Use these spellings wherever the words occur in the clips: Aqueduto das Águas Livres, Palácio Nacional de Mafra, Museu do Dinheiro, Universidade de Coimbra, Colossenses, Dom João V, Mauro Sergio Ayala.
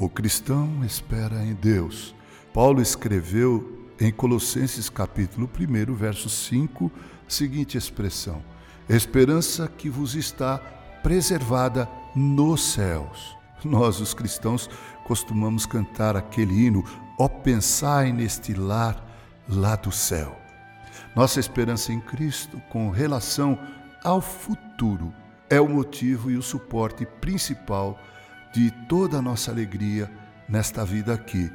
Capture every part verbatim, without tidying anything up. O cristão espera em Deus. Paulo escreveu em Colossenses capítulo um, verso cinco, seguinte expressão: esperança que vos está preservada nos céus. Nós, os cristãos, costumamos cantar aquele hino: ó, pensai neste lar lá do céu. Nossa esperança em Cristo com relação ao futuro é o motivo e o suporte principal de toda a nossa alegria nesta vida aqui.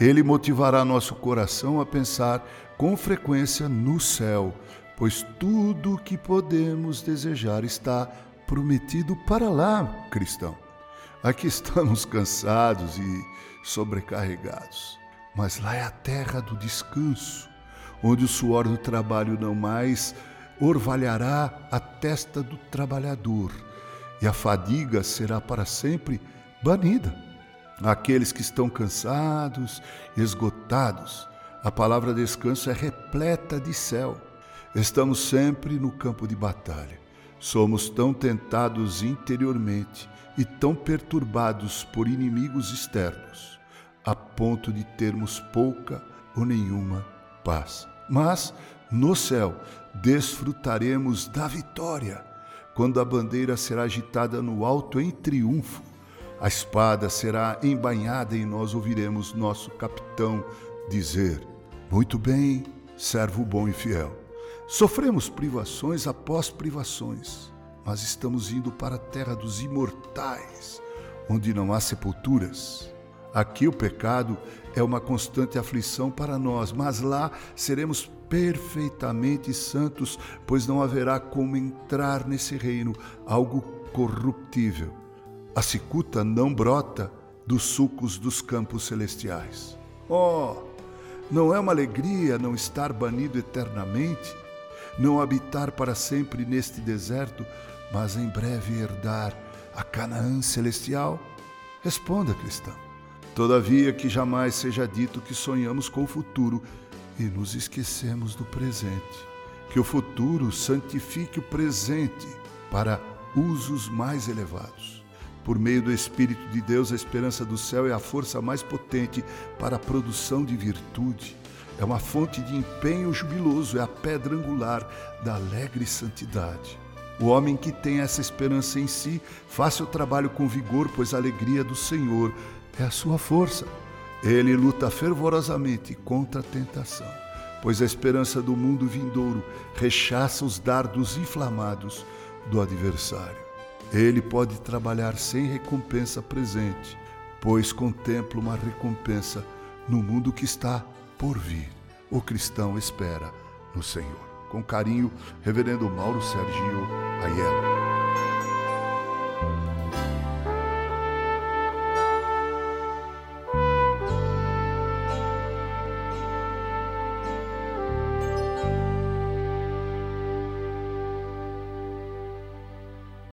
Ele motivará nosso coração a pensar com frequência no céu, pois tudo o que podemos desejar está prometido para lá, cristão. Aqui estamos cansados e sobrecarregados, mas lá é a terra do descanso, onde o suor do trabalho não mais orvalhará a testa do trabalhador, e a fadiga será para sempre banida. Aqueles que estão cansados, esgotados, a palavra descanso é repleta de céu. Estamos sempre no campo de batalha. Somos tão tentados interiormente e tão perturbados por inimigos externos, a ponto de termos pouca ou nenhuma paz. Mas, no céu, desfrutaremos da vitória, quando a bandeira será agitada no alto em triunfo. A espada será embainhada e nós ouviremos nosso capitão dizer: muito bem, servo bom e fiel. Sofremos privações após privações, mas estamos indo para a terra dos imortais, onde não há sepulturas. Aqui o pecado é uma constante aflição para nós, mas lá seremos perfeitamente santos, pois não haverá como entrar nesse reino algo corruptível. A cicuta não brota dos sucos dos campos celestiais. Oh, não é uma alegria não estar banido eternamente, não habitar para sempre neste deserto, mas em breve herdar a Canaã celestial? Responda, cristão. Todavia, que jamais seja dito que sonhamos com o futuro e nos esquecemos do presente. Que o futuro santifique o presente para usos mais elevados. Por meio do Espírito de Deus, a esperança do céu é a força mais potente para a produção de virtude. É uma fonte de empenho jubiloso, é a pedra angular da alegre santidade. O homem que tem essa esperança em si, faça o trabalho com vigor, pois a alegria do Senhor é a sua força. Ele luta fervorosamente contra a tentação, pois a esperança do mundo vindouro rechaça os dardos inflamados do adversário. Ele pode trabalhar sem recompensa presente, pois contempla uma recompensa no mundo que está por vir. O cristão espera no Senhor. Com carinho, Reverendo Mauro Sergio Ayala.